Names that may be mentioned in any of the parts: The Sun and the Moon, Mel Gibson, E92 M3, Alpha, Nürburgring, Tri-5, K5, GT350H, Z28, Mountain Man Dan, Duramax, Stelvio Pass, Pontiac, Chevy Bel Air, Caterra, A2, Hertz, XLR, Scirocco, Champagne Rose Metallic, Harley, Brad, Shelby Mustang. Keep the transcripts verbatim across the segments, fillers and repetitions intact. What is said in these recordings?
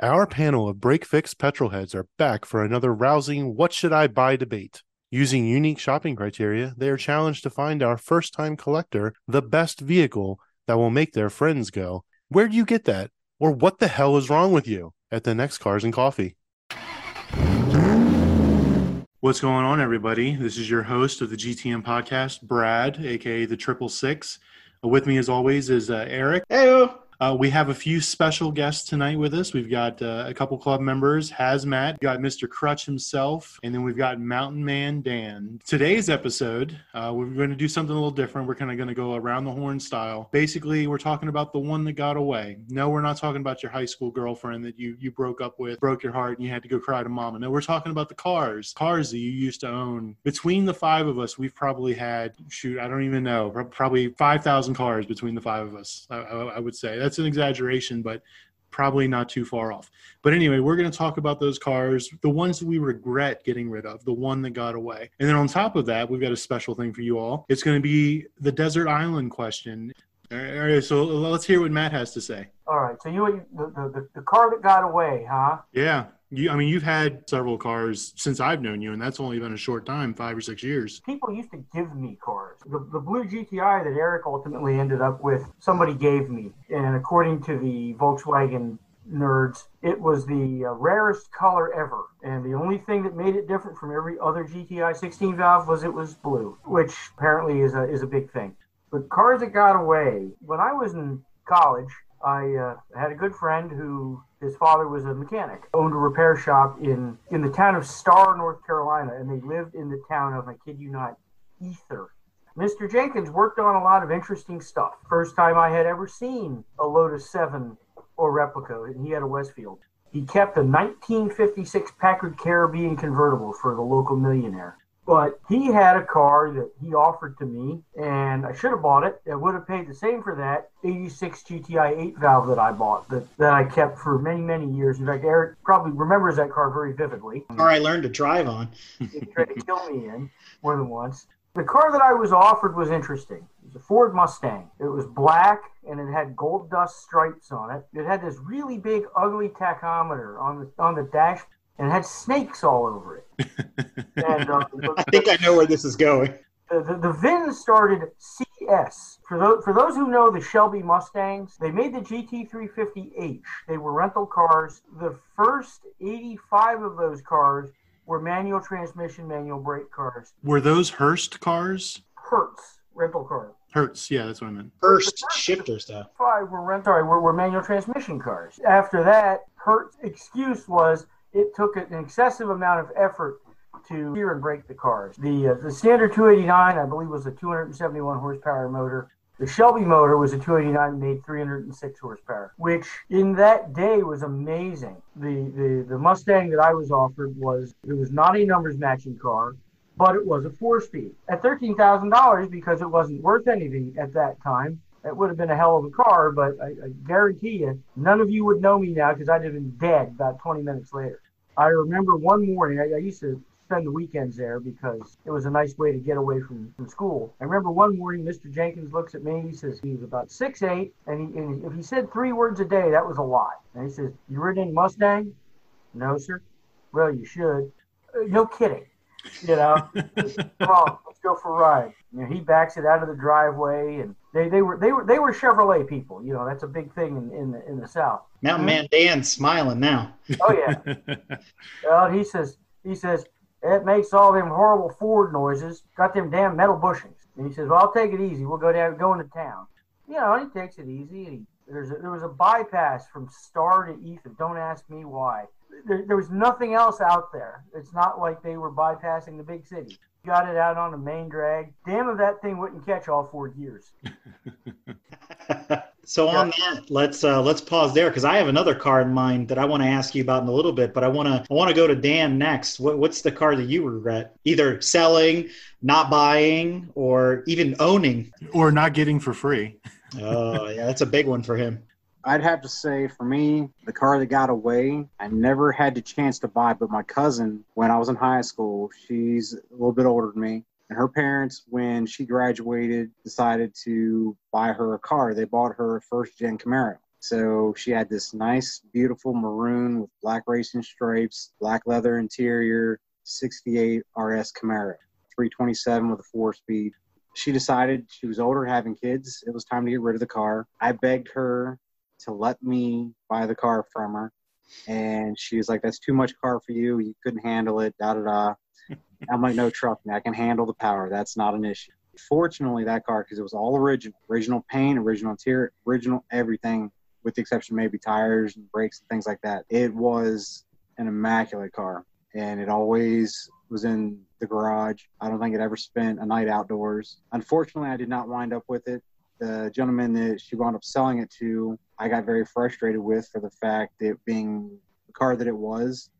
Our panel of break-fix petrol heads are back for another rousing what-should-I-buy debate. Using unique shopping criteria, they are challenged to find our first-time collector the best vehicle that will make their friends go, "Where do you get that?" or "What the hell is wrong with you?" at the next Cars and Coffee. What's going on, everybody? This is your host of the G T M podcast, Brad, aka the Triple Six. With me, as always, is uh, Eric. Hey. Uh, we have a few special guests tonight with us. We've got uh, a couple club members, Hazmat, we've got Mister Crutch himself, and then we've got Mountain Man Dan. Today's episode, uh, we're going to do something a little different. We're kind of going to go around the horn style. Basically, we're talking about the one that got away. No, we're not talking about your high school girlfriend that you, you broke up with, broke your heart, and you had to go cry to mama. No, we're talking about the cars, cars that you used to own. Between the five of us, we've probably had, shoot, I don't even know, probably five thousand cars between the five of us, I, I, I would say. That's That's an exaggeration, but probably not too far off. But anyway, we're going to talk about those cars, the ones that we regret getting rid of, the one that got away. And then on top of that, we've got a special thing for you all. It's going to be the desert island question. All right, all right, so let's hear what Matt has to say. All right, so you the, the, the car that got away, huh? Yeah. You, I mean, you've had several cars since I've known you, and that's only been a short time, five or six years. People used to give me cars. The, the blue G T I that Eric ultimately ended up with, somebody gave me. And according to the Volkswagen nerds, it was the uh, rarest color ever. And the only thing that made it different from every other G T I sixteen valve was it was blue, which apparently is a, is a big thing. But cars that got away, when I was in college, I uh, had a good friend who, his father was a mechanic, owned a repair shop in, in the town of Star, North Carolina, and they lived in the town of, I kid you not, Ether. Mister Jenkins worked on a lot of interesting stuff. First time I had ever seen a Lotus seven or replica, and he had a Westfield. He kept a nineteen fifty-six Packard Caribbean convertible for the local millionaire. But he had a car that he offered to me, and I should have bought it. I would have paid the same for that eighty-six G T I eight valve that I bought, that, that I kept for many, many years. In fact, Eric probably remembers that car very vividly. Car I learned to drive on. He tried to kill me in more than once. The car that I was offered was interesting. It was a Ford Mustang. It was black, and it had gold dust stripes on it. It had this really big, ugly tachometer on the, on the dash. And had snakes all over it. And, uh, the, I think I know where this is going. The, the, the V I N started C S. For those, for those who know the Shelby Mustangs, they made the G T three fifty H. They were rental cars. The first eighty-five of those cars were manual transmission, manual brake cars. Were those Hurst cars? Hertz, rental cars. Hertz, yeah, that's what I meant. Hurst shifter stuff. Five were rental, were, were manual transmission cars. After that, Hertz excuse was, it took an excessive amount of effort to steer and brake the cars. The uh, the standard two eighty-nine, I believe, was a two hundred seventy-one horsepower motor. The Shelby motor was a two eighty-nine and made three hundred six horsepower, which in that day was amazing. The, the, the Mustang that I was offered was, it was not a numbers matching car, but it was a four-speed. At thirteen thousand dollars, because it wasn't worth anything at that time, it would have been a hell of a car, but I, I guarantee you, none of you would know me now because I'd have been dead about twenty minutes later. I remember one morning, I, I used to spend the weekends there because it was a nice way to get away from, from school. I remember one morning, Mister Jenkins looks at me, he says, he was about six eight, and, he, and if he said three words a day, that was a lot. And he says, "You ridden in Mustang?" "No, sir." "Well, you should." Uh, no kidding. You know, "Well, let's go for a ride." You know, he backs it out of the driveway, and they, they were they were they were Chevrolet people. You know, that's a big thing in, in the in the South. Mountain Man Dan's smiling now. Oh yeah. Well, he says he says it makes all them horrible Ford noises. Got them damn metal bushings. And he says, "Well, I'll take it easy. We'll go down, go into town." You know, and he takes it easy. And he, there's a, there was a bypass from Star to Ether. Don't ask me why. There, there was nothing else out there. It's not like they were bypassing the big city. Got it out on the main drag. Damn if that thing wouldn't catch all four gears. So yeah. On that, let's uh, let's pause there because I have another car in mind that I want to ask you about in a little bit. But I want to I want to go to Dan next. What, what's the car that you regret either selling, not buying, or even owning, or not getting for free? Oh yeah, that's a big one for him. I'd have to say, for me, the car that got away, I never had the chance to buy, but my cousin, when I was in high school, she's a little bit older than me, and her parents, when she graduated, decided to buy her a car. They bought her a first-gen Camaro. So she had this nice, beautiful maroon with black racing stripes, black leather interior, sixty-eight R S Camaro, three twenty-seven with a four-speed. She decided she was older, having kids. It was time to get rid of the car. I begged her to let me buy the car from her. And she was like, that's too much car for you. You couldn't handle it, da-da-da. I'm like, no, trust me. I can handle the power. That's not an issue. Fortunately, that car, because it was all original, original paint, original interior, original everything, with the exception of maybe tires and brakes and things like that. It was an immaculate car, and it always was in the garage. I don't think it ever spent a night outdoors. Unfortunately, I did not wind up with it. The gentleman that she wound up selling it to, I got very frustrated with, for the fact that it being the car that it was,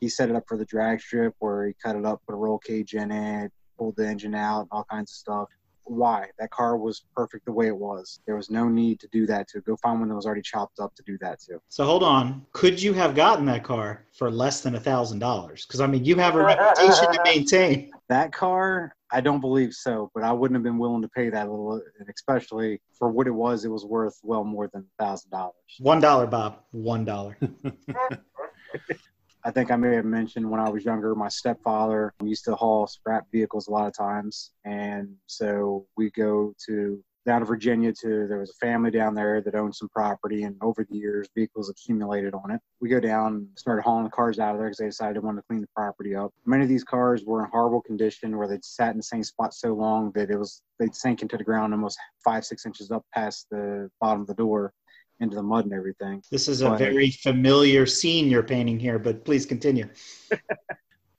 he set it up for the drag strip where he cut it up, put a roll cage in it, pulled the engine out, all kinds of stuff. Why? That car was perfect the way it was. There was no need to do that to. Go find one that was already chopped up to do that to. So hold on. Could you have gotten that car for less than a thousand dollars? Because, I mean, you have a reputation to maintain. That car, I don't believe so, but I wouldn't have been willing to pay that little, and especially for what it was, it was worth well more than a thousand dollars. One dollar, Bob. One dollar. I think I may have mentioned when I was younger, my stepfather used to haul scrap vehicles a lot of times. And so we go to down to Virginia to, there was a family down there that owned some property, and over the years, vehicles accumulated on it. We go down and started hauling the cars out of there because they decided they wanted to clean the property up. Many of these cars were in horrible condition where they'd sat in the same spot so long that it was, they'd sink into the ground almost five, six inches up past the bottom of the door, into the mud and everything. This is a but, very familiar scene you're painting here, but please continue.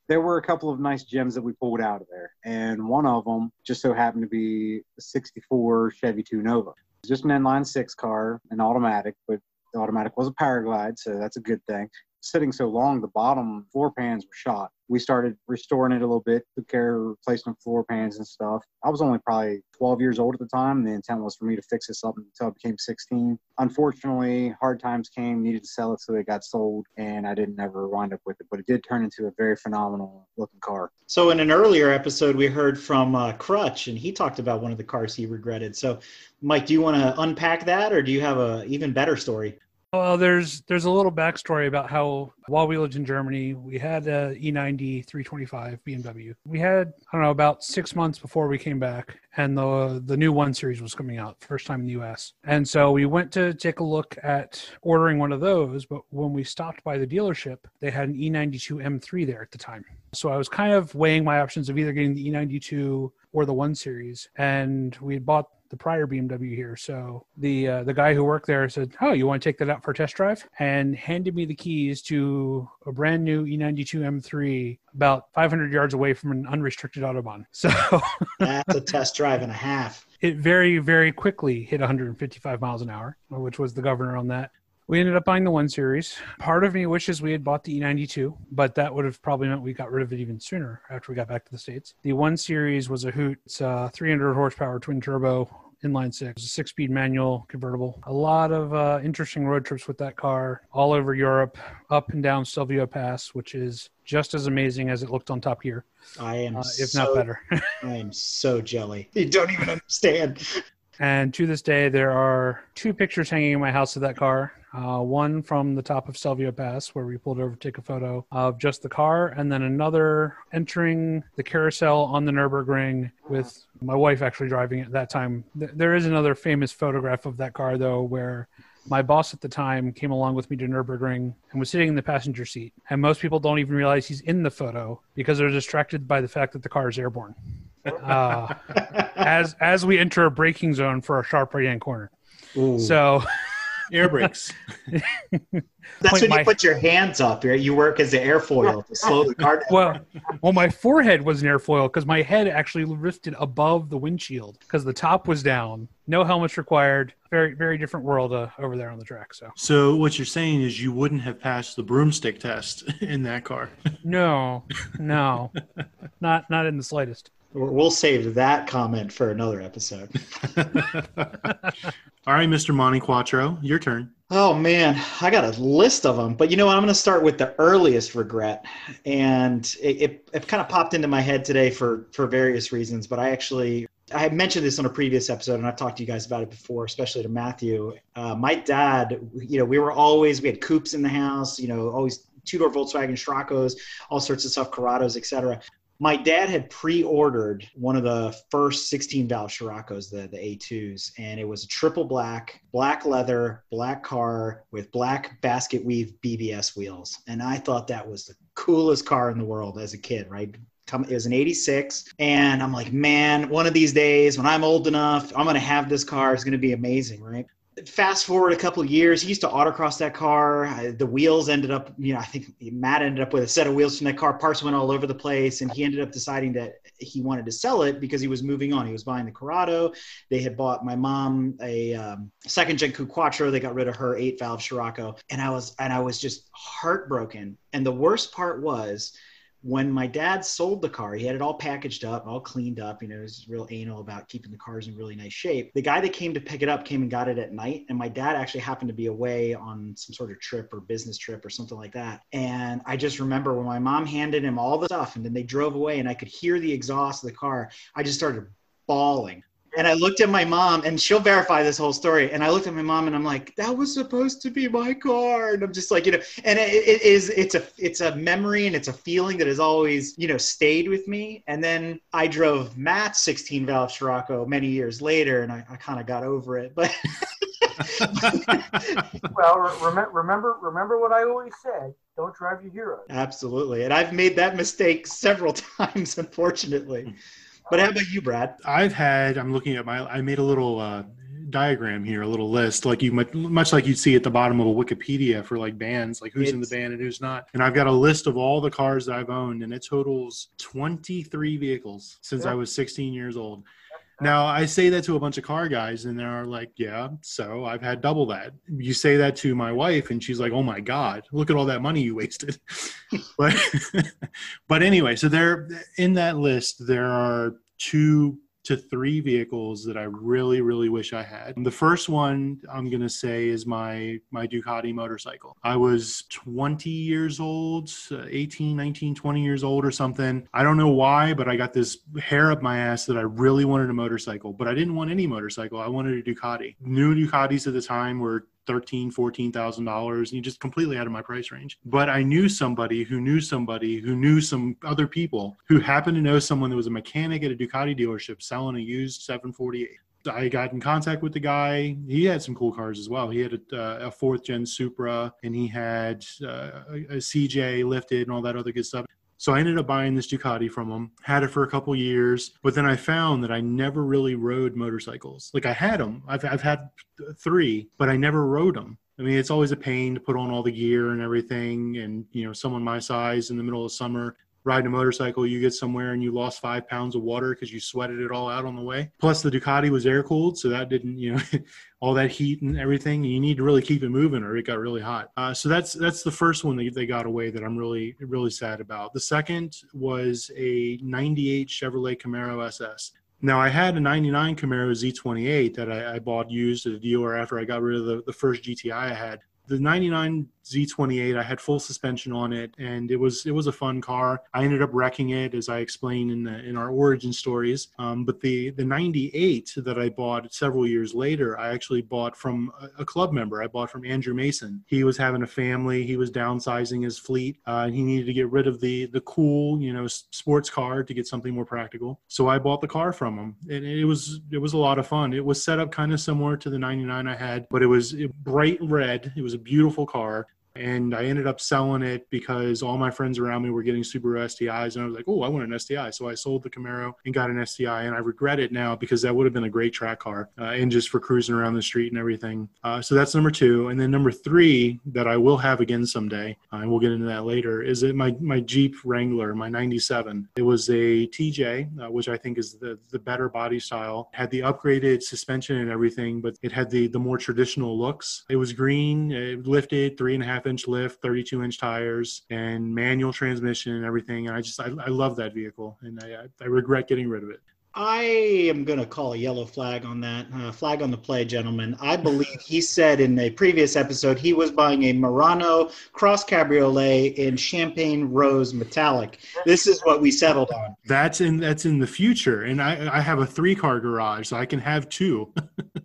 There were a couple of nice gems that we pulled out of there, and one of them just so happened to be a sixty-four Chevy two Nova. It's just an inline six car, an automatic, but the automatic was a power glide, so that's a good thing. Sitting so long, the bottom floor pans were shot. We started restoring it a little bit, took care of replacing floor pans and stuff. I was only probably twelve years old at the time. The intent was for me to fix this up until I became sixteen. Unfortunately, hard times came, needed to sell it, so it got sold, and I didn't ever wind up with it. But it did turn into a very phenomenal looking car. So in an earlier episode, we heard from uh, Crutch, and he talked about one of the cars he regretted. So, Mike, do you want to unpack that, or do you have an even better story? Well, there's there's a little backstory about how while we lived in Germany, we had a E ninety three twenty-five B M W. We had, I don't know, about six months before we came back, and the the new One Series was coming out, first time in the U S. And so we went to take a look at ordering one of those, but when we stopped by the dealership, they had an E ninety-two M three there at the time. So I was kind of weighing my options of either getting the E ninety-two or the One Series, and we had bought the prior B M W here. So the uh, the guy who worked there said, oh, you want to take that out for a test drive? And handed me the keys to a brand new E ninety-two M three about five hundred yards away from an unrestricted Autobahn. So that's a test drive and a half. It very, very quickly hit one hundred fifty-five miles an hour, which was the governor on that. We ended up buying the One Series. Part of me wishes we had bought the E ninety-two, but that would have probably meant we got rid of it even sooner after we got back to the States. The One Series was a hoot. It's a three hundred horsepower twin turbo, inline six, a six-speed manual convertible. A lot of uh, interesting road trips with that car all over Europe, up and down Stelvio Pass, which is just as amazing as it looked on Top Gear. I am, uh, if so, not better. I am so jelly. You don't even understand. And to this day, there are two pictures hanging in my house of that car. Uh, one from the top of Stelvio Pass, where we pulled over to take a photo of just the car, and then another entering the carousel on the Nürburgring with my wife actually driving it at that time. Th- there is another famous photograph of that car, though, where my boss at the time came along with me to Nürburgring and was sitting in the passenger seat. And most people don't even realize he's in the photo because they're distracted by the fact that the car is airborne. Uh, as, as we enter a braking zone for a sharp right-hand corner. Ooh. So... air brakes. That's Point when my, you put your hands up. You work as an airfoil to slow the car down. Well, well, my forehead was an airfoil because my head actually lifted above the windshield because the top was down. No helmets required. Very, very different world uh, over there on the track. So, so what you're saying is you wouldn't have passed the broomstick test in that car. No, no, not not in the slightest. We'll save that comment for another episode. All right, Mister Monte Quattro, your turn. Oh, man, I got a list of them. But you know what? I'm going to start with the earliest regret. And it, it, it kind of popped into my head today for, for various reasons. But I actually I had mentioned this on a previous episode, and I've talked to you guys about it before, especially to Matthew. Uh, my dad, you know, we were always, we had coupes in the house, you know, always two-door Volkswagen, Sciroccos, all sorts of stuff, Corrados, et cetera. My dad had pre-ordered one of the first sixteen-valve Sciroccos, the, the A twos, and it was a triple black, black leather, black car with black basket weave B B S wheels. And I thought that was the coolest car in the world as a kid, right? It was an eighty-six, and I'm like, man, one of these days when I'm old enough, I'm going to have this car. It's going to be amazing, right? Fast forward a couple of years, he used to autocross that car. I, the wheels ended up, you know, I think Matt ended up with a set of wheels from that car. Parts went all over the place, and he ended up deciding that he wanted to sell it because he was moving on. He was buying the Corrado. They had bought my mom a um, second-gen Quattro. They got rid of her eight-valve Scirocco, and I was and I was just heartbroken. And the worst part was, when my dad sold the car, he had it all packaged up, all cleaned up. You know, he was real anal about keeping the cars in really nice shape. The guy that came to pick it up came and got it at night. And my dad actually happened to be away on some sort of trip or business trip or something like that. And I just remember when my mom handed him all the stuff and then they drove away and I could hear the exhaust of the car, I just started bawling. And I looked at my mom, and she'll verify this whole story. And I looked at my mom, and I'm like, "That was supposed to be my car." And I'm just like, you know, and it, it is, it's a, it's a memory, and it's a feeling that has always, you know, stayed with me. And then I drove Matt's sixteen-valve Scirocco many years later, and I, I kind of got over it. But well, re- remember, remember what I always said: don't drive your Hero. Absolutely, and I've made that mistake several times, unfortunately. But how about you, Brad? I've had, I'm looking at my, I made a little uh, diagram here, a little list, like you, much, much like you'd see at the bottom of a Wikipedia for like bands, like who's it's, in the band and who's not. And I've got a list of all the cars that I've owned, and it totals twenty-three vehicles since yeah. I was sixteen years old. Now, I say that to a bunch of car guys, and they're like, yeah, so I've had double that. You say that to my wife, and she's like, oh, my God, look at all that money you wasted. but but anyway, so there, in that list, there are two to three vehicles that I really, really wish I had. The first one I'm going to say is my, my Ducati motorcycle. I was twenty years old, eighteen, nineteen, twenty years old or something. I don't know why, but I got this hair up my ass that I really wanted a motorcycle, but I didn't want any motorcycle. I wanted a Ducati. New Ducatis at the time were thirteen thousand, fourteen thousand dollars, and you just completely out of my price range. But I knew somebody who knew somebody who knew some other people who happened to know someone that was a mechanic at a Ducati dealership selling a used seven forty-eight. I got in contact with the guy. He had some cool cars as well. He had a, uh, a fourth gen Supra, and he had uh, a, a C J lifted and all that other good stuff. So I ended up buying this Ducati from him, had it for a couple years, but then I found that I never really rode motorcycles. Like I had them, I've, I've had three, but I never rode them. I mean, it's always a pain to put on all the gear and everything. And, you know, someone my size in the middle of summer riding a motorcycle, you get somewhere and you lost five pounds of water because you sweated it all out on the way. Plus the Ducati was air cooled. So that didn't, you know, all that heat and everything, you need to really keep it moving or it got really hot. Uh, so that's, that's the first one that they got away that I'm really, really sad about. The second was a ninety-eight Chevrolet Camaro S S. Now I had a ninety-nine Camaro Z twenty-eight that I, I bought used at a dealer after I got rid of the, the first G T I I had. The ninety-nine Z twenty-eight, I had full suspension on it, and it was it was a fun car. I ended up wrecking it, as I explained in the, in our origin stories. Um, but the, the ninety-eight that I bought several years later, I actually bought from a, a club member. I bought from Andrew Mason. He was having a family. He was downsizing his fleet. Uh, he needed to get rid of the the cool, you know, sports car to get something more practical. So I bought the car from him, and it was it was a lot of fun. It was set up kind of similar to the ninety-nine I had, but it was bright red. It was a beautiful car. And I ended up selling it because all my friends around me were getting Subaru S T Is. And I was like, oh, I want an S T I. So I sold the Camaro and got an S T I. And I regret it now because that would have been a great track car uh, and just for cruising around the street and everything. Uh, so that's number two. And then number three that I will have again someday, uh, and we'll get into that later, is that my, my Jeep Wrangler, my ninety-seven. It was a T J, uh, which I think is the, the better body style. Had the upgraded suspension and everything, but it had the, the more traditional looks. It was green, it lifted three and a half inch lift, thirty-two inch tires, and manual transmission and everything. And I just, I, I love that vehicle, and I, I regret getting rid of it. I am going to call a yellow flag on that. Uh, flag on the play, gentlemen. I believe he said in a previous episode he was buying a Murano Cross Cabriolet in Champagne Rose Metallic. This is what we settled on. That's in that's in the future, and I, I have a three-car garage, so I can have two.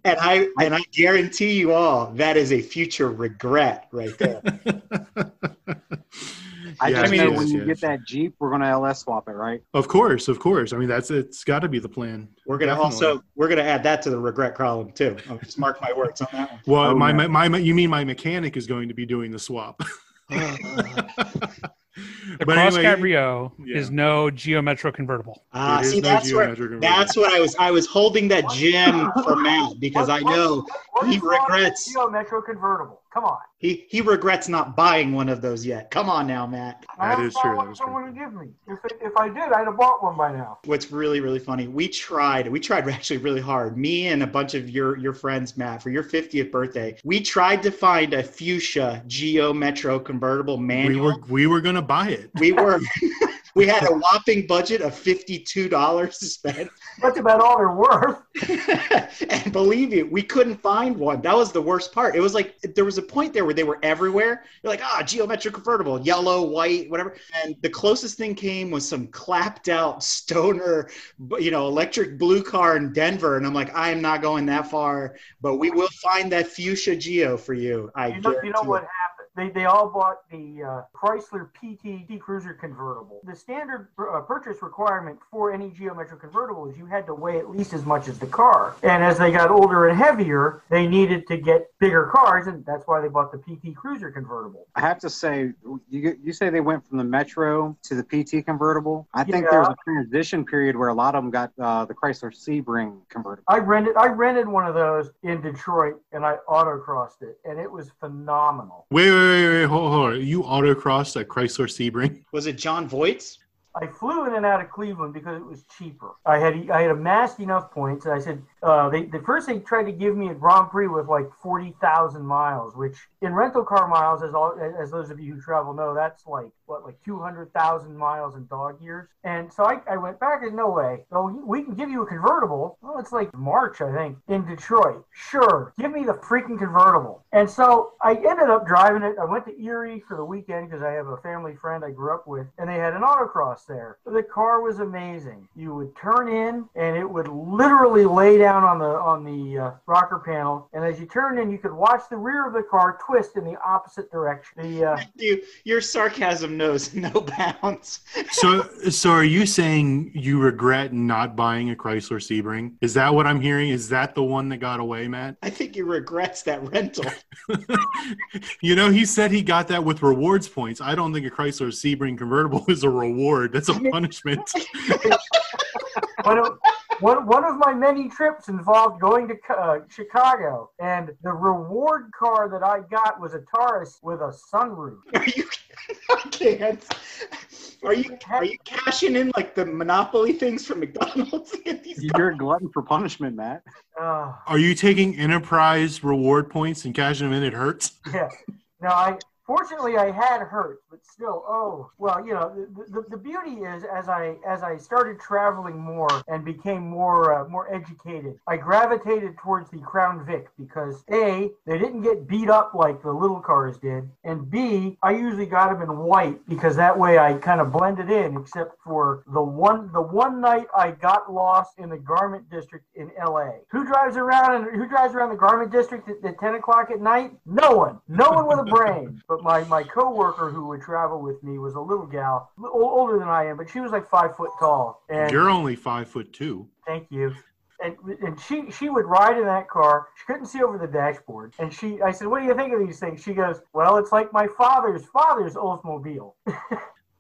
and I and I guarantee you all that is a future regret right there. I yeah, just I mean, know yes, when you yes. get that Jeep, we're going to L S swap it, right? Of course, of course. I mean, that's it's got to be the plan. We're going to also we're going to add that to the regret column too. I'll just mark my words on that one. Well, oh, my, yeah. my my you mean my mechanic is going to be doing the swap? uh, the but Cross anyway, Cabrio yeah. is no Geo Metro convertible. Ah, uh, see, no that's where that's what I was I was holding that gem for Matt because what, I know what, what he regrets Geo Metro convertible. Come on. He he regrets not buying one of those yet. Come on now, Matt. That is true. That was someone would give me. If, if I did, I'd have bought one by now. What's really, really funny, we tried, we tried actually really hard. Me and a bunch of your, your friends, Matt, for your fiftieth birthday, we tried to find a fuchsia Geo Metro convertible manual. We were, we were going to buy it. We were. We had a whopping budget of fifty-two dollars to spend. That's about all there were. And believe you, we couldn't find one. That was the worst part. It was like there was a point there where they were everywhere. You're like, ah, oh, Geo Metro convertible, yellow, white, whatever. And the closest thing came was some clapped out stoner, you know, electric blue car in Denver. And I'm like, I am not going that far, but we will find that fuchsia Geo for you. I you know, you know what happened? They, they all bought the uh, Chrysler P T Cruiser convertible. The standard uh, purchase requirement for any Geo Metro convertible is you had to weigh at least as much as the car. And as they got older and heavier, they needed to get bigger cars, and that's why they bought the P T Cruiser convertible. I have to say, you you say they went from the Metro to the P T convertible. I think yeah. there was a transition period where a lot of them got uh, the Chrysler Sebring convertible. I rented I rented one of those in Detroit, and I autocrossed it, and it was phenomenal. Wait, wait. Wait, wait, wait, hold, hold on. You autocrossed a Chrysler Sebring? Was it John Voight's? I flew in and out of Cleveland because it was cheaper. I had I had amassed enough points. And I said, uh, they, the first they tried to give me a Grand Prix with like forty thousand miles, which in rental car miles, as all, as those of you who travel know, that's like, what, like two hundred thousand miles in dog years. And so I, I went back and no way. Oh, we can give you a convertible. Well, it's like March, I think, in Detroit. Sure, give me the freaking convertible. And so I ended up driving it. I went to Erie for the weekend because I have a family friend I grew up with, and they had an autocross there. The car was amazing. You would turn in and it would literally lay down on the on the uh, rocker panel, and as you turned in you could watch the rear of the car twist in the opposite direction. The uh, you, your sarcasm knows no bounds. so so are you saying you regret not buying a Chrysler Sebring? Is that what I'm hearing? Is that the one that got away, Matt? I think he regrets that rental. You know, he said he got that with rewards points. I don't think a Chrysler Sebring convertible is a reward. That's a punishment. one, of, one, one of my many trips involved going to uh, Chicago, and the reward car that I got was a Taurus with a sunroof. Are you, I can't. Are you, are you cashing in like the Monopoly things from McDonald's? You're a glutton for punishment, Matt. Uh, are you taking Enterprise reward points and cashing them in at Hertz? Yeah. No, I... Fortunately, I had Hertz, but still, oh, well, you know, the, the, the beauty is as I as I started traveling more and became more uh, more educated, I gravitated towards the Crown Vic because, A, they didn't get beat up like the little cars did, and B, I usually got them in white because that way I kind of blended in, except for the one the one night I got lost in the garment district in L A Who drives around and who drives around the garment district at, at ten o'clock at night? No one. No one with a brain. But my, my co-worker who would travel with me was a little gal, older than I am, but she was like five foot tall. And you're only five foot two. Thank you. And, and she, she would ride in that car. She couldn't see over the dashboard. And she, I said, what do you think of these things? She goes, well, it's like my father's father's Oldsmobile.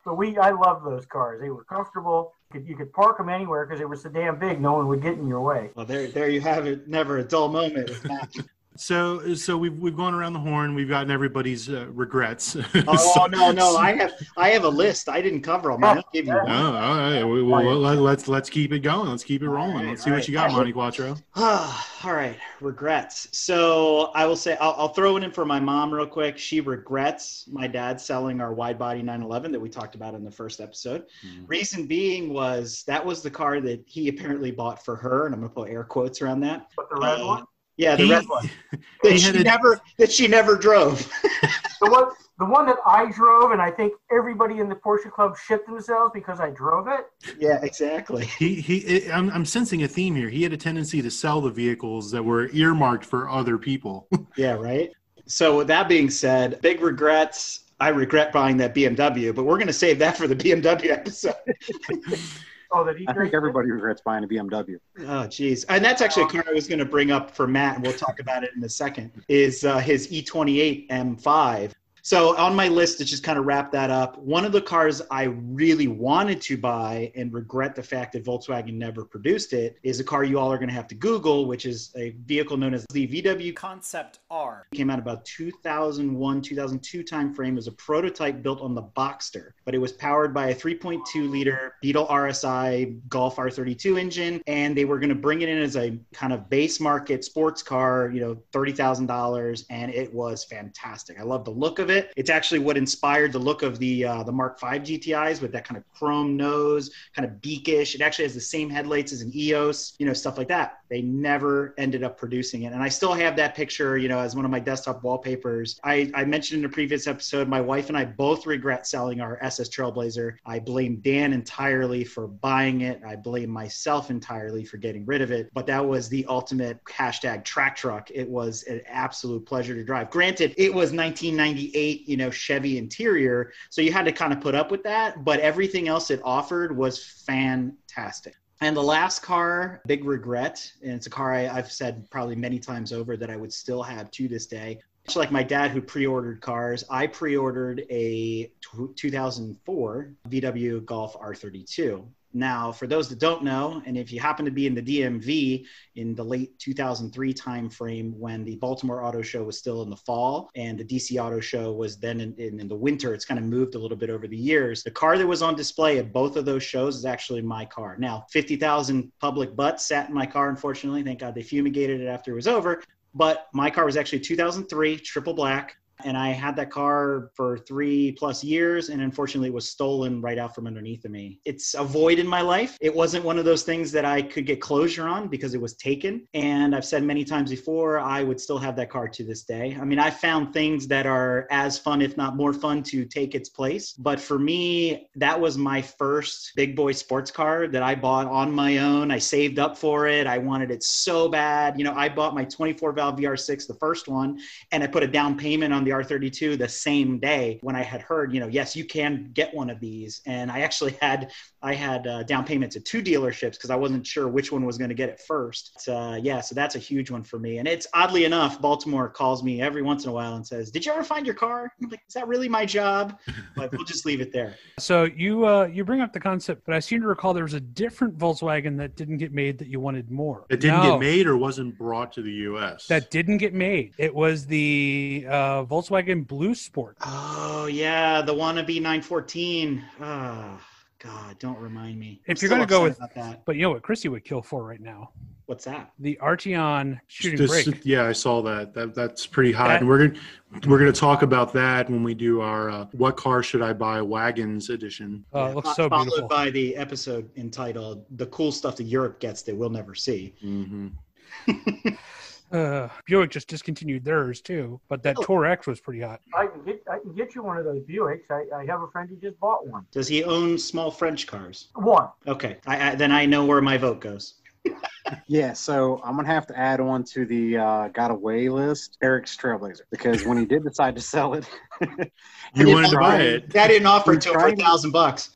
So we, I loved those cars. They were comfortable. You could, you could park them anywhere because they were so damn big. No one would get in your way. Well, there, there you have it. Never a dull moment with Matt. So, so we've we've gone around the horn. We've gotten everybody's uh, regrets. Oh so, no, no, I have I have a list. I didn't cover them. I'll give you one. Oh, all right. Well, well, let's let's keep it going. Let's keep it rolling. Right, let's see what right. you got, Monte Quattro. All right, regrets. So I will say I'll, I'll throw it in for my mom real quick. She regrets my dad selling our wide body nine eleven that we talked about in the first episode. Mm. Reason being was that was the car that he apparently bought for her, and I'm gonna put air quotes around that. But the red uh, one. Yeah, the he, red one that she a, never that she never drove. the one the one that I drove, and I think everybody in the Porsche Club shit themselves because I drove it. Yeah, exactly. He he. It, I'm I'm sensing a theme here. He had a tendency to sell the vehicles that were earmarked for other people. Yeah, right. So with that being said, big regrets. I regret buying that B M W, but we're going to save that for the B M W episode. Oh, that he I think everybody regrets buying a B M W. Oh, geez. And that's actually a car I was going to bring up for Matt, and we'll talk about it in a second, is uh, his E twenty-eight M five. So on my list, to just kind of wrap that up, one of the cars I really wanted to buy and regret the fact that Volkswagen never produced it is a car you all are going to have to Google, which is a vehicle known as the V W Concept R. It came out about two thousand one, two thousand two timeframe. It was a prototype built on the Boxster, but it was powered by a three point two liter Beetle R S I Golf R thirty-two engine, and they were going to bring it in as a kind of base market sports car, you know, thirty thousand dollars, and it was fantastic. I love the look of it. It's actually what inspired the look of the uh, the Mark five G T Is with that kind of chrome nose, kind of beakish. It actually has the same headlights as an E O S, you know, stuff like that. They never ended up producing it. And I still have that picture, you know, as one of my desktop wallpapers. I, I mentioned in a previous episode, my wife and I both regret selling our S S Trailblazer. I blame Dan entirely for buying it. I blame myself entirely for getting rid of it. But that was the ultimate hashtag track truck. It was an absolute pleasure to drive. Granted, it was nineteen ninety-eight. You know, Chevy interior. So you had to kind of put up with that, but everything else it offered was fantastic. And the last car, big regret, and it's a car I, I've said probably many times over that I would still have to this day. Much like my dad who pre-ordered cars, I pre-ordered a two thousand four V W Golf R thirty-two. Now, for those that don't know, and if you happen to be in the D M V in the late two thousand three timeframe when the Baltimore Auto Show was still in the fall and the D C Auto Show was then in, in, in the winter, it's kind of moved a little bit over the years. The car that was on display at both of those shows is actually my car. Now, fifty thousand public butts sat in my car, unfortunately. Thank God they fumigated it after it was over. But my car was actually two thousand three, triple black. And I had that car for three plus years, and unfortunately it was stolen right out from underneath of me. It's a void in my life. It wasn't one of those things that I could get closure on because it was taken. And I've said many times before, I would still have that car to this day. I mean, I found things that are as fun, if not more fun, to take its place. But for me, that was my first big boy sports car that I bought on my own. I saved up for it. I wanted it so bad. You know, I bought my twenty-four valve V R six, the first one, and I put a down payment on the R thirty-two the same day when I had heard, you know, yes, you can get one of these. And I actually had, I had uh, down payments at two dealerships because I wasn't sure which one was going to get it first. But, uh, yeah, so that's a huge one for me. And it's oddly enough, Baltimore calls me every once in a while and says, did you ever find your car? I'm like, is that really my job? But we'll just leave it there. So you, uh, you bring up the concept, but I seem to recall there was a different Volkswagen that didn't get made that you wanted more. It didn't no, get made or wasn't brought to the U S? That didn't get made. It was the uh, Volkswagen. Volkswagen Blue Sport. Oh, yeah. The wannabe nine fourteen. Oh, God, don't remind me. If I'm you're going to go with that. But you know what Chrissy would kill for right now? What's that? The Arteon shooting this, brake. Yeah, I saw that. that that's pretty hot. That, and we're gonna we're gonna talk about that when we do our uh, "What Car Should I Buy?" Wagons edition. Oh, uh, yeah, it looks so followed beautiful. Followed by the episode entitled "The Cool Stuff That Europe Gets That We'll Never See." Mm-hmm. Uh, Buick just discontinued theirs too, but that oh. Torx was pretty hot. I can get, I can get you one of those Buicks. I, I have a friend who just bought one. Does he own small French cars? One. Okay, I, I, then I know where my vote goes. Yeah, so I'm going to have to add on to the uh, got away list, Eric's Trailblazer, because when he did decide to sell it. You wanted to buy it. That didn't offer it to him for a thousand bucks.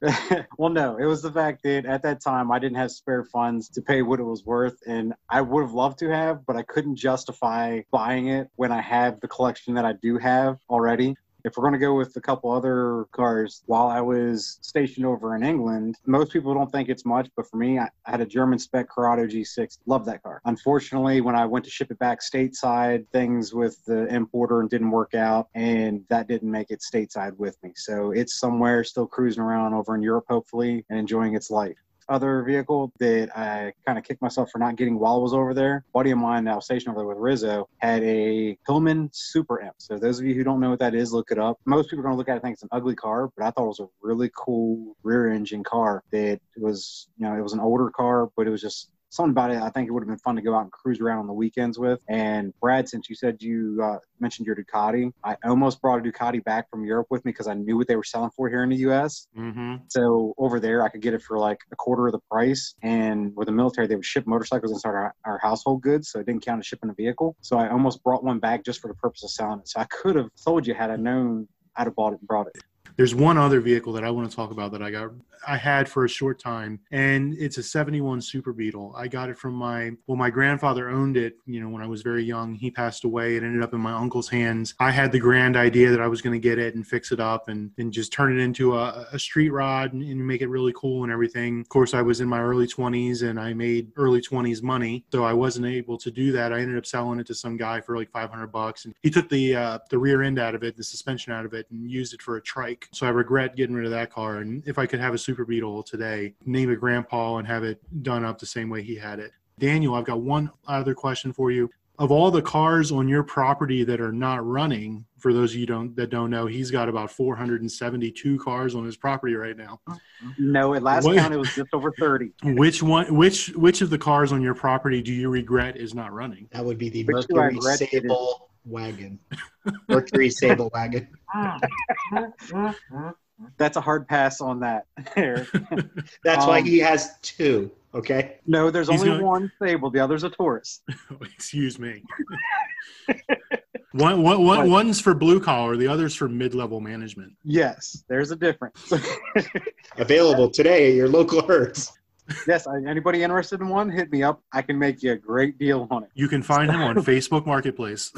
Well, no, it was the fact that at that time I didn't have spare funds to pay what it was worth, and I would have loved to have, but I couldn't justify buying it when I have the collection that I do have already. If we're going to go with a couple other cars, while I was stationed over in England, most people don't think it's much, but for me, I, I had a German spec Corrado G six. Loved that car. Unfortunately, when I went to ship it back stateside, things with the importer didn't work out, and that didn't make it stateside with me. So it's somewhere still cruising around over in Europe, hopefully, and enjoying its life. Other vehicle that I kind of kicked myself for not getting while I was over there. A buddy of mine that was stationed over there with Rizzo had a Hillman Super Imp. So those of you who don't know what that is, look it up. Most people are going to look at it and think it's an ugly car, but I thought it was a really cool rear engine car that was, you know, it was an older car, but it was just something about it. I think it would have been fun to go out and cruise around on the weekends with. And Brad, since you said you uh, mentioned your Ducati, I almost brought a Ducati back from Europe with me because I knew what they were selling for here in the U S Mm-hmm. So over there, I could get it for like a quarter of the price. And with the military, they would ship motorcycles inside our, our household goods, so it didn't count as shipping a vehicle. So I almost brought one back just for the purpose of selling it. So I could have told you, had I known, I'd have bought it and brought it. There's one other vehicle that I want to talk about that I got, I had for a short time, and it's a seventy-one Super Beetle. I got it from my, well, my grandfather owned it, you know, when I was very young. He passed away. It ended up in my uncle's hands. I had the grand idea that I was going to get it and fix it up and, and just turn it into a, a street rod and, and make it really cool and everything. Of course, I was in my early twenties and I made early twenties money, so I wasn't able to do that. I ended up selling it to some guy for like five hundred bucks, and he took the, uh, the rear end out of it, the suspension out of it, and used it for a trike. So I regret getting rid of that car. And if I could have a Super Beetle today, name it Grandpa and have it done up the same way he had it. Daniel, I've got one other question for you. Of all the cars on your property that are not running, for those of you don't, that don't know, he's got about four hundred seventy-two cars on his property right now. No, at last what, count, it was just over thirty. Which one? Which which of the cars on your property do you regret is not running? That would be the which Mercury Sable wagon. Mercury Sable wagon. That's a hard pass on that. That's um, why he has two. Okay. No, there's He's only gonna... one Sable. The other's a Taurus. Excuse me. one, one, one, one's for blue collar. The other's for mid-level management. Yes, there's a difference. Available today at your local Hertz. Yes, anybody interested in one, hit me up. I can make you a great deal on it. You can find him on Facebook Marketplace.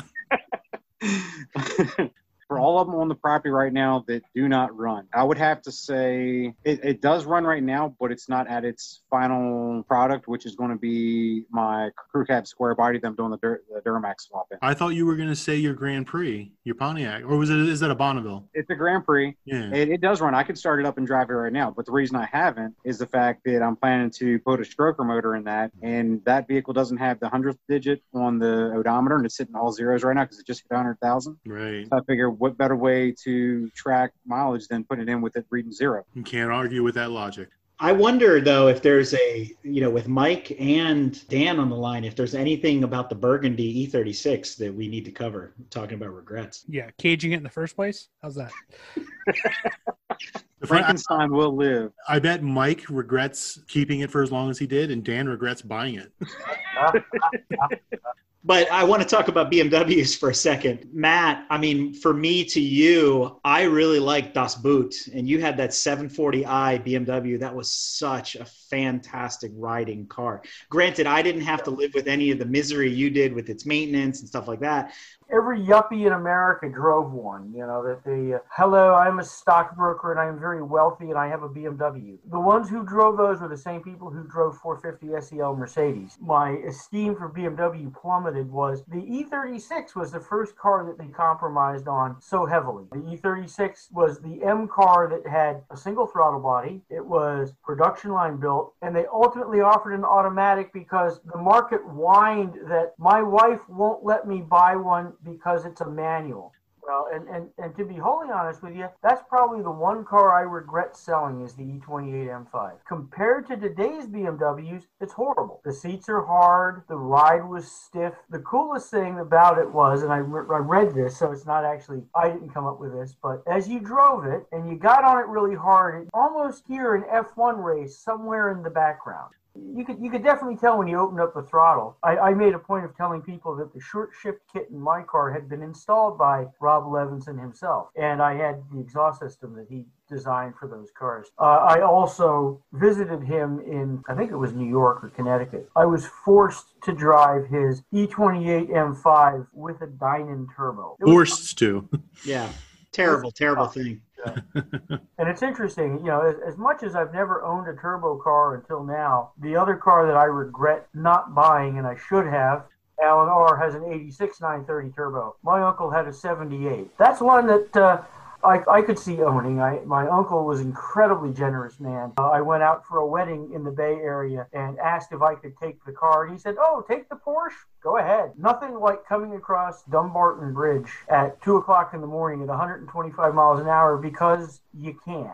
For all of them on the property right now that do not run, I would have to say it, it does run right now, but it's not at its final product, which is going to be my crew cab square body that I'm doing the, Dur- the Duramax swap in. I thought you were going to say your Grand Prix, your Pontiac, or was it? Is that a Bonneville? It's a Grand Prix. Yeah, it, it does run. I could start it up and drive it right now, but the reason I haven't is the fact that I'm planning to put a stroker motor in that, and that vehicle doesn't have the hundredth digit on the odometer, and it's sitting all zeros right now because it just hit one hundred thousand. Right. So I figure, what better way to track mileage than put it in with it reading zero? You can't argue with that logic. I wonder, though, if there's a, you know, with Mike and Dan on the line, if there's anything about the Burgundy E thirty-six that we need to cover, talking about regrets. Yeah, caging it in the first place. How's that? Frankenstein will live. I bet Mike regrets keeping it for as long as he did, and Dan regrets buying it. But I want to talk about B M Ws for a second. Matt, I mean, for me to you, I really like Das Boot. And you had that seven forty i B M W. That was such a fantastic riding car. Granted, I didn't have to live with any of the misery you did with its maintenance and stuff like that. Every yuppie in America drove one, you know, that the, uh, hello, I'm a stockbroker and I'm very wealthy and I have a B M W. The ones who drove those were the same people who drove four fifty S E L Mercedes. My esteem for B M W plummeted. Was the E thirty-six was the first car that they compromised on so heavily. The E thirty-six was the M car that had a single throttle body. It was production line built, and they ultimately offered an automatic because the market whined that my wife won't let me buy one because it's a manual. Well, and, and, and to be wholly honest with you, that's probably the one car I regret selling is the E twenty-eight M five. Compared to today's B M Ws, it's horrible. The seats are hard. The ride was stiff. The coolest thing about it was, and I, re- I read this, so it's not actually, I didn't come up with this, but as you drove it and you got on it really hard, it almost hear an F one race somewhere in the background. You could you could definitely tell when you opened up the throttle. I, I made a point of telling people that the short shift kit in my car had been installed by Rob Levinson himself, and I had the exhaust system that he designed for those cars. Uh, I also visited him in, I think it was New York or Connecticut. I was forced to drive his E twenty-eight M five with a Dynan turbo. Forced to. Yeah. terrible, terrible thing. Yeah. And it's interesting, you know, as, as much as I've never owned a turbo car until now, the other car that I regret not buying, and I should have, Alan R. has an eighty-six nine thirty turbo. My uncle had a seventy-eight. That's one that uh, I, I could see owning. I, my uncle was an incredibly generous man. Uh, I went out for a wedding in the Bay Area and asked if I could take the car. And he said, oh, take the Porsche. Go ahead. Nothing like coming across Dumbarton Bridge at two o'clock in the morning at one hundred twenty-five miles an hour because you can.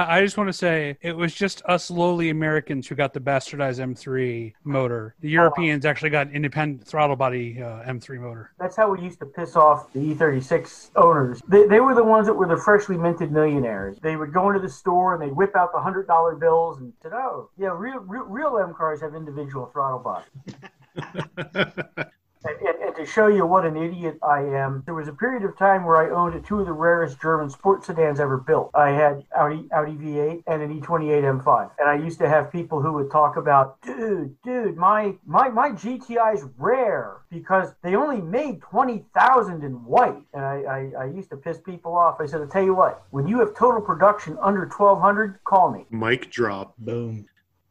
I just want to say it was just us lowly Americans who got the bastardized M three motor. The Europeans oh, wow. actually got an independent throttle body uh, M three motor. That's how we used to piss off the E thirty-six owners. They, they were the ones that were the freshly minted millionaires. They would go into the store and they'd whip out the one hundred dollar bills and said, oh, yeah, real, real, real M cars have individual throttle bodies. And, and, and to show you what an idiot I am, there was a period of time where I owned two of the rarest German sports sedans ever built. I had Audi, Audi V eight and an E twenty-eight M five. And I used to have people who would talk about, dude, dude, my my, my G T I's rare because they only made twenty thousand in white. And I, I, I used to piss people off. I said, I'll tell you what, when you have total production under twelve hundred, call me. Mic drop. Boom.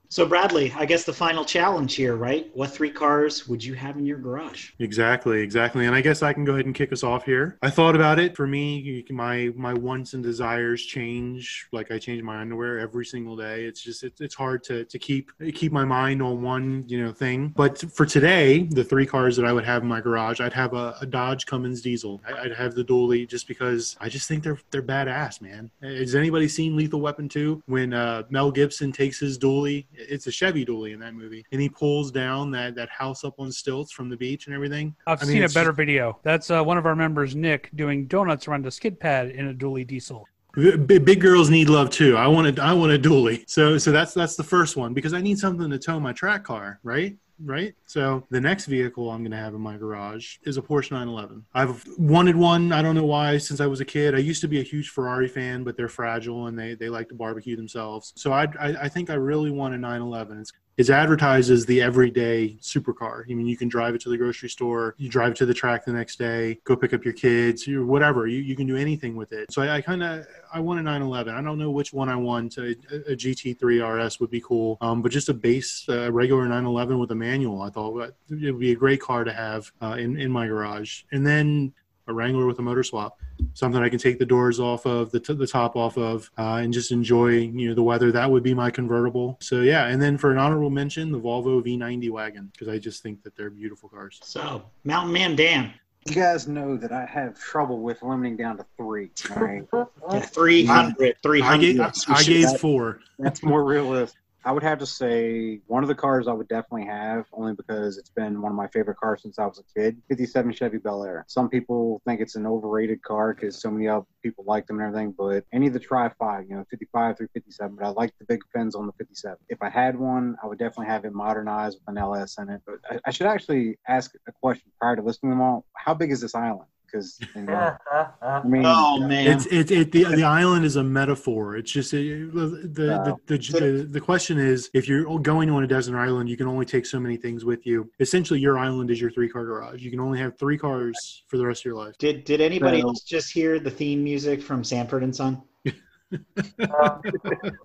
So, Bradley, I guess the final challenge here, right? What three cars would you have in your garage? Exactly, exactly. And I guess I can go ahead and kick us off here. I thought about it. For me, my my wants and desires change. Like, I change my underwear every single day. It's just, it's, it's hard to, to keep keep my mind on one, you know, thing. But for today, the three cars that I would have in my garage, I'd have a, a Dodge Cummins diesel. I'd have the dually just because I just think they're, they're badass, man. Has anybody seen Lethal Weapon two when uh, Mel Gibson takes his dually? It's a Chevy dually in that movie, and he pulls down that that house up on stilts from the beach and everything. I've I mean, seen a better video. That's uh, one of our members, Nick, doing donuts around a skid pad in a dually diesel. Big girls need love too. I want a, I want a dually. So so that's that's the first one because I need something to tow my track car, right? Right? So the next vehicle I'm going to have in my garage is a Porsche nine eleven. I've wanted one. I don't know why, since I was a kid. I used to be a huge Ferrari fan, but they're fragile and they, they like to barbecue themselves. So I, I, I think I really want a nine eleven. It's It's advertised as the everyday supercar. I mean, you can drive it to the grocery store, you drive it to the track the next day, go pick up your kids, you, whatever. You, you can do anything with it. So I, I kind of, I want a nine eleven. I don't know which one I want. A, a G T three R S would be cool. Um, but just a base, uh, regular nine eleven with a manual, I thought it would be a great car to have uh, in, in my garage. And then a Wrangler with a motor swap. Something I can take the doors off of, the, t- the top off of, uh, and just enjoy, you know, the weather. That would be my convertible. So, yeah. And then for an honorable mention, the Volvo V ninety wagon, because I just think that they're beautiful cars. So, Mountain Man Dan. You guys know that I have trouble with limiting down to three, right? Yeah, three hundred. three hundred. I gave, I gave that, four. That's more realistic. I would have to say one of the cars I would definitely have, only because it's been one of my favorite cars since I was a kid, fifty-seven Chevy Bel Air. Some people think it's an overrated car because so many other people like them and everything, but any of the Tri five, you know, fifty-five through fifty-seven, but I like the big fins on the fifty-seven. If I had one, I would definitely have it modernized with an L S in it. But I, I should actually ask a question prior to listing them all. How big is this island? Because you know, I mean, oh man, it's it, it the the island is a metaphor. It's just it, the, wow. the, the, the the question is, if you're going on a desert island, you can only take so many things with you. Essentially, your island is your three car garage. You can only have three cars for the rest of your life. Did did anybody so, else just hear the theme music from Sanford and Son? uh,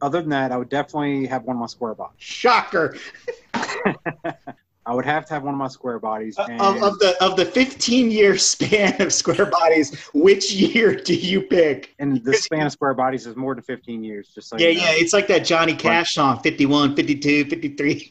other than that, I would definitely have one of my square box. Shocker. I would have to have one of my square bodies. And of, of the of the fifteen-year span of square bodies, which year do you pick? And the span of square bodies is more than fifteen years. Just so yeah, you know. Yeah. It's like that Johnny Cash song, fifty-one, fifty-two, fifty-three.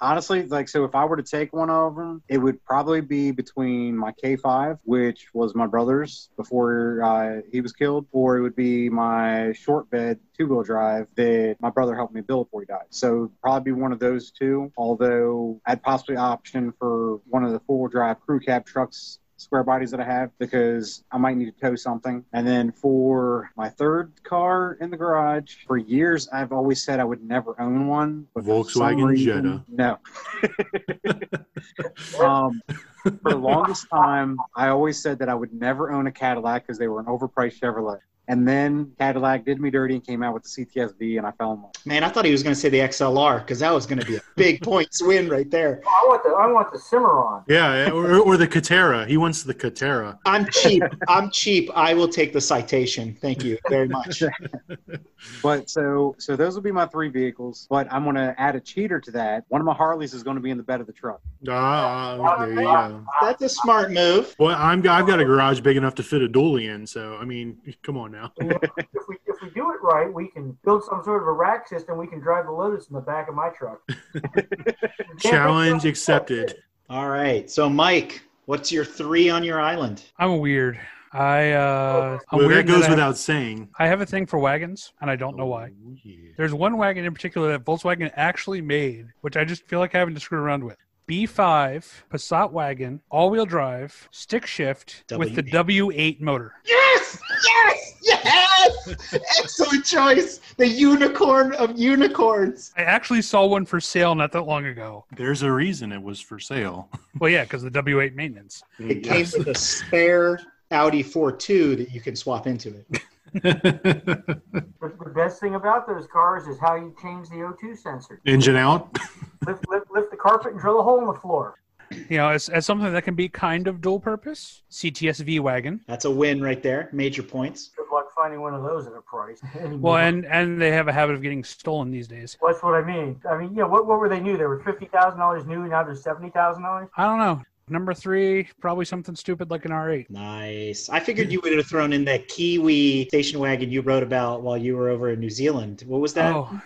Honestly, like, so if I were to take one of them, it would probably be between my K five, which was my brother's before uh, he was killed, or it would be my short bed two-wheel drive that my brother helped me build before he died. So probably one of those two, although I'd possibly option for one of the four-wheel drive crew cab trucks, square bodies that I have, because I might need to tow something. And then for my third car in the garage, for years I've always said I would never own one. Volkswagen reason, Jetta. No. um, for the longest time, I always said that I would never own a Cadillac because they were an overpriced Chevrolet. And then Cadillac did me dirty and came out with the C T S V, and I fell in love. Man, I thought he was going to say the X L R because that was going to be a big points win right there. I want the I want the Cimarron. Yeah, yeah or, or the Caterra. He wants the Caterra. I'm cheap. I'm cheap. I will take the Citation. Thank you very much. But so so those will be my three vehicles. But I'm going to add a cheater to that. One of my Harleys is going to be in the bed of the truck. Ah, there you go. That's a smart move. Well, I'm I've got a garage big enough to fit a dually in. So I mean, come on now. if, we, if we do it right, we can build some sort of a rack system. We can drive the Lotus in the back of my truck. Challenge accepted. All right. So, Mike, what's your three on your island? I'm weird. I uh I'm well, weird that goes that without have, saying. I have a thing for wagons, and I don't know why. Oh, yeah. There's one wagon in particular that Volkswagen actually made, which I just feel like having to screw around with. B five Passat wagon, all-wheel drive, stick shift W eight. With the W eight motor. Yes! Yes! Yes! Excellent choice. The unicorn of unicorns. I actually saw one for sale not that long ago. There's a reason it was for sale. Well, yeah, because the W eight maintenance. It came with a spare Audi four two that you can swap into it. The, the best thing about those cars is how you change the O two sensor. Engine out. lift, lift, lift the carpet and drill a hole in the floor. You know, as, as something that can be kind of dual purpose, C T S V wagon. That's a win right there. Major points. Good luck finding one of those at a price. Well, and, and they have a habit of getting stolen these days. Well, that's what I mean. I mean, yeah, what, what were they new? They were fifty thousand dollars new, now they're seventy thousand dollars? I don't know. Number three, probably something stupid like an R eight. Nice. I figured you would have thrown in that Kiwi station wagon you wrote about while you were over in New Zealand. What was that? Oh.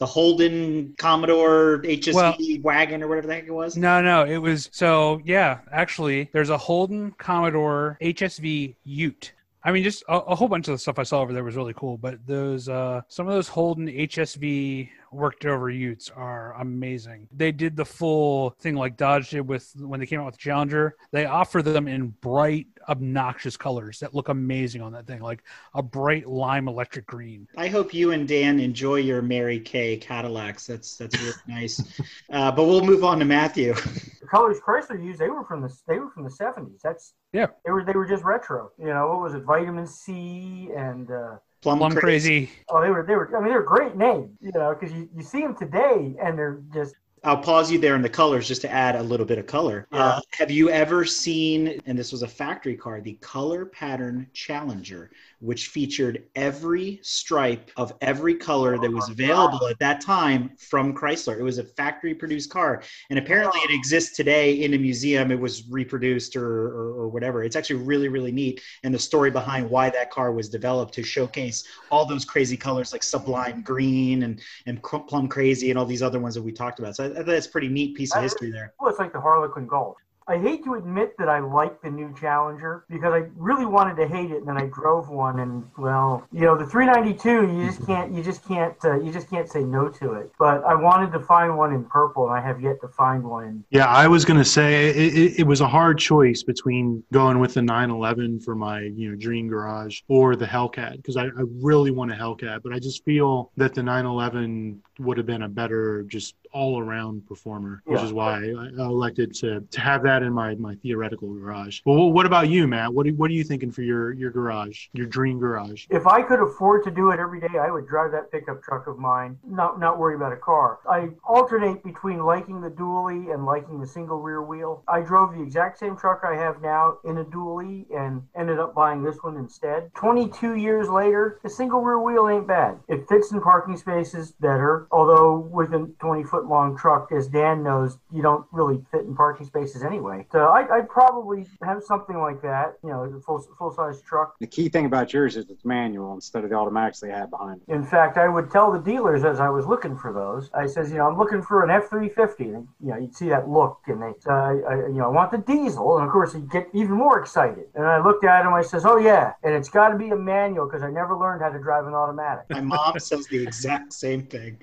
The Holden Commodore H S E well, wagon or whatever the heck it was? No, no. It was, so yeah, actually, there's a Holden Commodore H S V Ute. I mean, just a, a whole bunch of the stuff I saw over there was really cool, but those uh, some of those Holden H S V worked over Utes are amazing. They did the full thing like Dodge did with when they came out with the Challenger. They offer them in bright, obnoxious colors that look amazing on that thing, like a bright lime electric green. I hope you and Dan enjoy your Mary Kay Cadillacs. That's that's really nice. Uh, but we'll move on to Matthew. The colors Chrysler used, they were from the they were from the seventies. That's yeah. They were they were just retro. You know, what was it? Vitamin C and. Uh, Plum, Plum crazy. crazy. Oh, they were, they were, I mean, they're a great name, you know, because you, you see them today and they're just. I'll pause you there in the colors just to add a little bit of color. Yeah. Uh, have you ever seen, and this was a factory car, the Color Pattern Challenger, which featured every stripe of every color that was available at that time from Chrysler. It was a factory produced car. And apparently it exists today in a museum. It was reproduced or, or, or whatever. It's actually really, really neat. And the story behind why that car was developed to showcase all those crazy colors like Sublime Green and, and Plum Crazy and all these other ones that we talked about. So I thought that's a pretty neat piece of history there. Well, it's like the Harlequin Golf. I hate to admit that I like the new Challenger because I really wanted to hate it, and then I drove one, and well, you know, the three ninety-two, you just can't, you just can't, uh, you just can't say no to it. But I wanted to find one in purple, and I have yet to find one. Yeah, I was gonna say it, it, it was a hard choice between going with the nine eleven for my, you know, dream garage or the Hellcat because I, I really want a Hellcat, but I just feel that the nine eleven would have been a better just all-around performer, which yeah. is why I elected to, to have that in my, my theoretical garage. Well, what about you, Matt? What, do, what are you thinking for your, your garage, your dream garage? If I could afford to do it every day, I would drive that pickup truck of mine, not, not worry about a car. I alternate between liking the dually and liking the single rear wheel. I drove the exact same truck I have now in a dually and ended up buying this one instead. twenty-two years later, the single rear wheel ain't bad. It fits in parking spaces better, although with a twenty-foot-long truck, as Dan knows, you don't really fit in parking spaces anyway. So I, I'd probably have something like that, you know, a full, full-size truck. The key thing about yours is it's manual instead of the automatics they had behind it. In fact, I would tell the dealers as I was looking for those, I says, you know, I'm looking for an F three fifty. And, you know, you'd see that look, and they, uh, I, you know, I want the diesel. And, of course, you get even more excited. And I looked at him, I says, oh, yeah, and it's got to be a manual because I never learned how to drive an automatic. My mom says the exact same thing.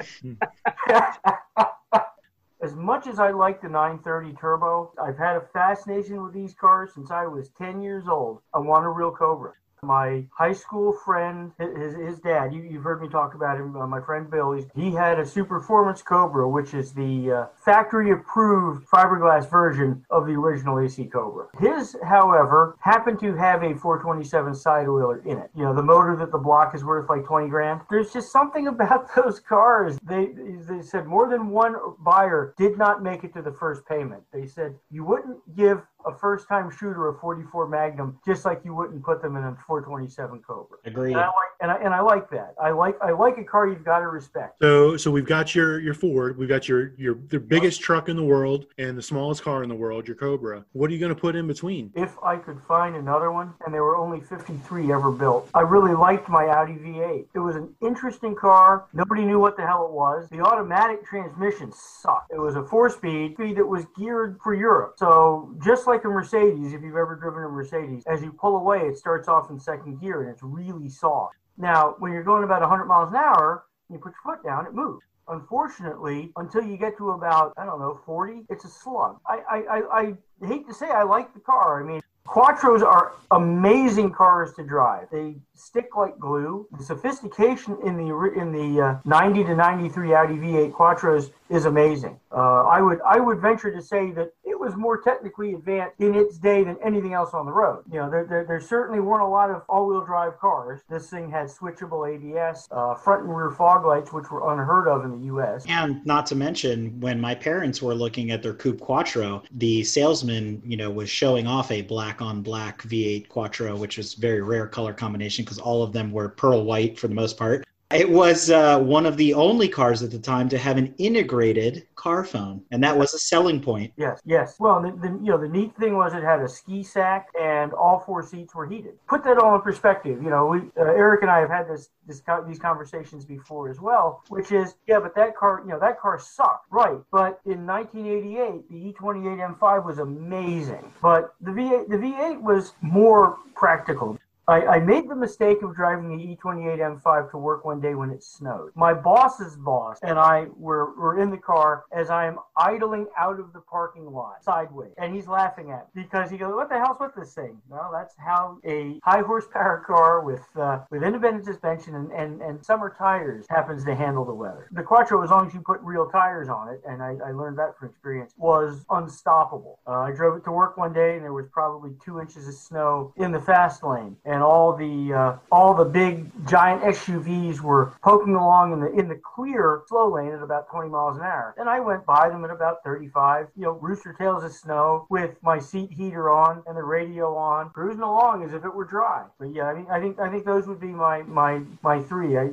As much as I like the nine thirty Turbo, I've had a fascination with these cars since I was ten years old. I want a real Cobra. My high school friend, his, his dad, you, you've heard me talk about him, uh, my friend Bill, he's, he had a Superformance Cobra, which is the uh, factory-approved fiberglass version of the original A C Cobra. His, however, happened to have a four twenty-seven side-wheeler in it. You know, the motor that the block is worth like twenty grand. There's just something about those cars. They, they said more than one buyer did not make it to the first payment. They said, you wouldn't give a first-time shooter a forty-four Magnum, just like you wouldn't put them in a four twenty-seven Cobra. Agreed. And I like, and I, and I like that. I like I like a car you've got to respect. So so we've got your your Ford, we've got your your the biggest truck in the world and the smallest car in the world, your Cobra. What are you going to put in between? If I could find another one, and there were only fifty-three ever built. I really liked my Audi V eight. It was an interesting car. Nobody knew what the hell it was. The automatic transmission sucked. It was a four-speed speed that was geared for Europe. So just like a Mercedes, if you've ever driven a Mercedes, as you pull away, it starts off in second gear and it's really soft. Now, when you're going about one hundred miles an hour, you put your foot down, it moves. Unfortunately, until you get to about, I don't know, forty, it's a slug. I, I, I, I hate to say I like the car. I mean, Quattros are amazing cars to drive. They stick like glue. The sophistication in the in the uh, ninety to ninety-three Audi V eight Quattros is amazing. Uh, I would I would venture to say that it was more technically advanced in its day than anything else on the road. You know, there there, there certainly weren't a lot of all-wheel drive cars. This thing had switchable A B S, uh, front and rear fog lights, which were unheard of in the U S. And not to mention, when my parents were looking at their Coupe Quattro, the salesman, you know, was showing off a black on black V eight Quattro, which was very rare color combination because all of them were pearl white for the most part. It was uh, one of the only cars at the time to have an integrated car phone, and that was a selling point. Yes, yes. Well, the, the, you know, the neat thing was it had a ski sack, and all four seats were heated. Put that all in perspective. You know, we, uh, Eric and I have had this, this these conversations before as well, which is, yeah, but that car, you know, that car sucked, right? But in nineteen eighty-eight, the E twenty-eight M five was amazing, but the V eight, the V eight was more practical. I, I made the mistake of driving the E twenty-eight M five to work one day when it snowed. My boss's boss and I were, were in the car as I am idling out of the parking lot sideways. And he's laughing at me because he goes, what the hell's with this thing? Well, that's how a high horsepower car with uh, with independent suspension and, and, and summer tires happens to handle the weather. The Quattro, as long as you put real tires on it, and I, I learned that from experience, was unstoppable. Uh, I drove it to work one day and there was probably two inches of snow in the fast lane. And And all the uh, all the big giant S U Vs were poking along in the in the clear slow lane at about twenty miles an hour. And I went by them at about thirty-five. You know, rooster tails of snow with my seat heater on and the radio on, cruising along as if it were dry. But yeah, I think I think I think those would be my my my three. I,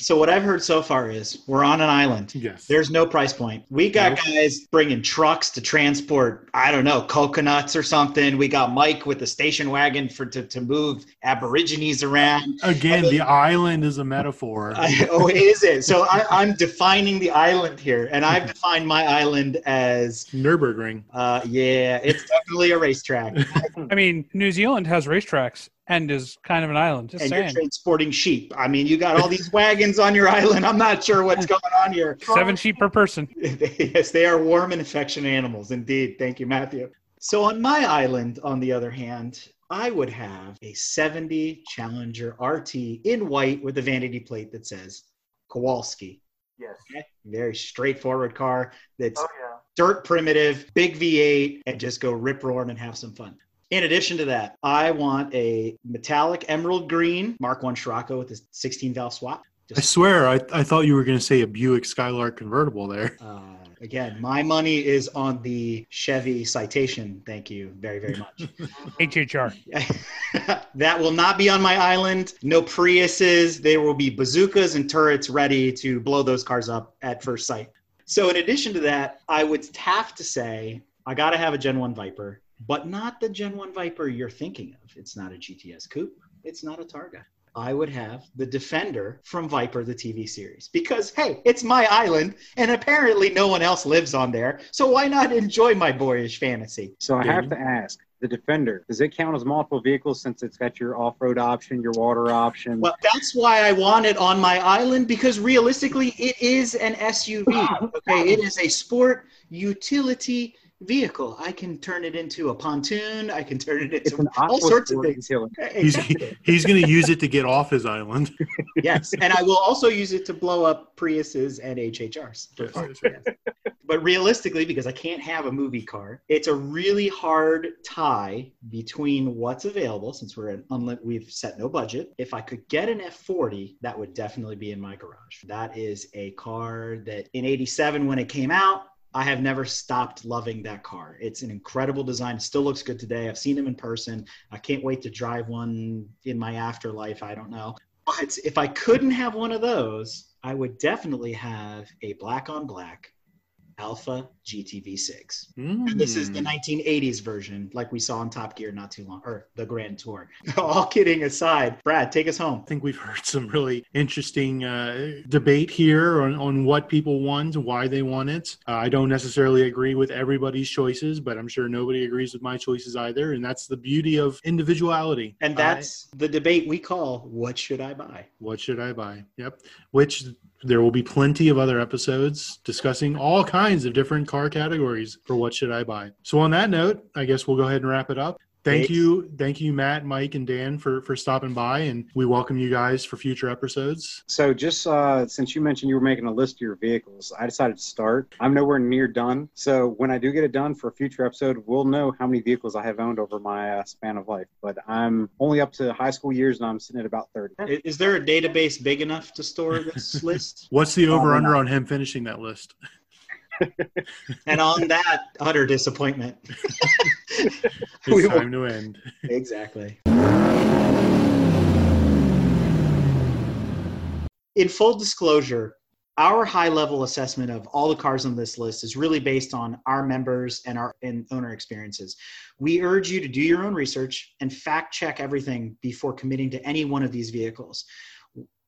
So what I've heard so far is we're on an island. Yes. There's no price point. We got no. guys bringing trucks to transport, I don't know, coconuts or something. We got Mike with the station wagon for to, to move Aborigines around. Again, then, the island is a metaphor. I, oh, is it? So I, I'm defining the island here, and I've defined my island as Nürburgring. Uh, yeah, it's definitely a racetrack. I mean, New Zealand has racetracks. And is kind of an island. Just and saying. You're transporting sheep. I mean, you got all these wagons on your island. I'm not sure what's going on here. Seven sheep per person. Yes, they are warm and affectionate animals. Indeed. Thank you, Matthew. So on my island, on the other hand, I would have a seventy Challenger R T in white with a vanity plate that says Kowalski. Yes. Okay. Very straightforward car that's oh, yeah. dirt primitive, big V eight, and just go rip-roaring and have some fun. In addition to that, I want a metallic emerald green Mark one Scirocco with a sixteen valve swap. Just I swear, I, I thought you were going to say a Buick Skylark convertible there. Uh, again, my money is on the Chevy Citation. Thank you very, very much. H H R. That will not be on my island. No Priuses. There will be bazookas and turrets ready to blow those cars up at first sight. So in addition to that, I would have to say, I got to have a Gen one Viper. But not the Gen one Viper you're thinking of. It's not a G T S Coupe. It's not a Targa. I would have the Defender from Viper, the T V series. Because, hey, it's my island, and apparently no one else lives on there. So why not enjoy my boyish fantasy? So I have to ask, the Defender, does it count as multiple vehicles since it's got your off-road option, your water option? Well, that's why I want it on my island, because realistically, it is an S U V. Okay, it is a sport utility vehicle. I can turn it into a pontoon. I can turn it into all sorts of things. He's, he's going to use it to get off his island. Yes, and I will also use it to blow up Priuses and H H Rs. Yes, parts, yes. Yes. But realistically, because I can't have a movie car, it's a really hard tie between what's available, since we're an unlit, we've set no budget. If I could get an F forty, that would definitely be in my garage. That is a car that in eighty-seven, when it came out, I have never stopped loving that car. It's an incredible design. It still looks good today. I've seen them in person. I can't wait to drive one in my afterlife. I don't know. But if I couldn't have one of those, I would definitely have a black on black Alpha G T V six. Mm. This is the nineteen eighties version, like we saw in Top Gear not too long, or the Grand Tour. All kidding aside, Brad, take us home. I think we've heard some really interesting uh, debate here on, on what people want, why they want it. Uh, I don't necessarily agree with everybody's choices, but I'm sure nobody agrees with my choices either. And that's the beauty of individuality. And that's uh, the debate we call, what should I buy? What should I buy? Yep. Which... there will be plenty of other episodes discussing all kinds of different car categories for What Should I Buy. So on that note, I guess we'll go ahead and wrap it up. Thank Thanks. you. Thank you, Matt, Mike, and Dan for, for stopping by, and we welcome you guys for future episodes. So just uh, since you mentioned you were making a list of your vehicles, I decided to start. I'm nowhere near done. So when I do get it done for a future episode, we'll know how many vehicles I have owned over my uh, span of life. But I'm only up to high school years, and I'm sitting at about thirty. Is, is there a database big enough to store this list? What's the over-under on him finishing that list? And on that, utter disappointment. It's time to end. Exactly. In full disclosure, our high-level assessment of all the cars on this list is really based on our members and our and owner experiences. We urge you to do your own research and fact-check everything before committing to any one of these vehicles.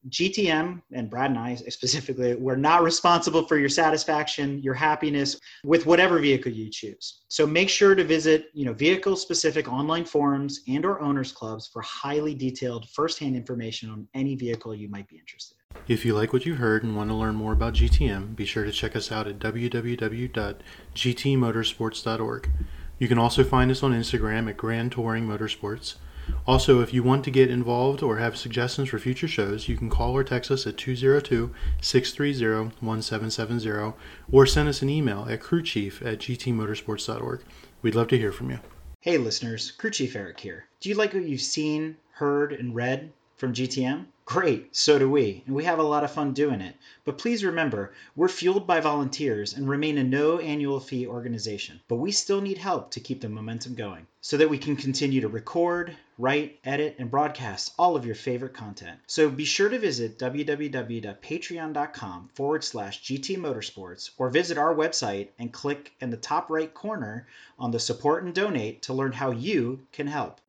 G T M, and Brad and I specifically, we're not responsible for your satisfaction, your happiness with whatever vehicle you choose. So make sure to visit, you know, vehicle-specific online forums and or owners clubs for highly detailed firsthand information on any vehicle you might be interested in. If you like what you've heard and want to learn more about G T M, be sure to check us out at w w w dot g t motorsports dot org. You can also find us on Instagram at Grand Touring Motorsports. Also, if you want to get involved or have suggestions for future shows, you can call or text us at two oh two, six three oh, one seven seven oh or send us an email at crew chief at g t motorsports dot org. We'd love to hear from you. Hey listeners, Crew Chief Eric here. Do you like what you've seen, heard, and read from G T M? Great, so do we, and we have a lot of fun doing it. But please remember, we're fueled by volunteers and remain a no annual fee organization, but we still need help to keep the momentum going so that we can continue to record, write, edit, and broadcast all of your favorite content. So be sure to visit w w w dot patreon dot com forward slash G T Motorsports or visit our website and click in the top right corner on the support and donate to learn how you can help.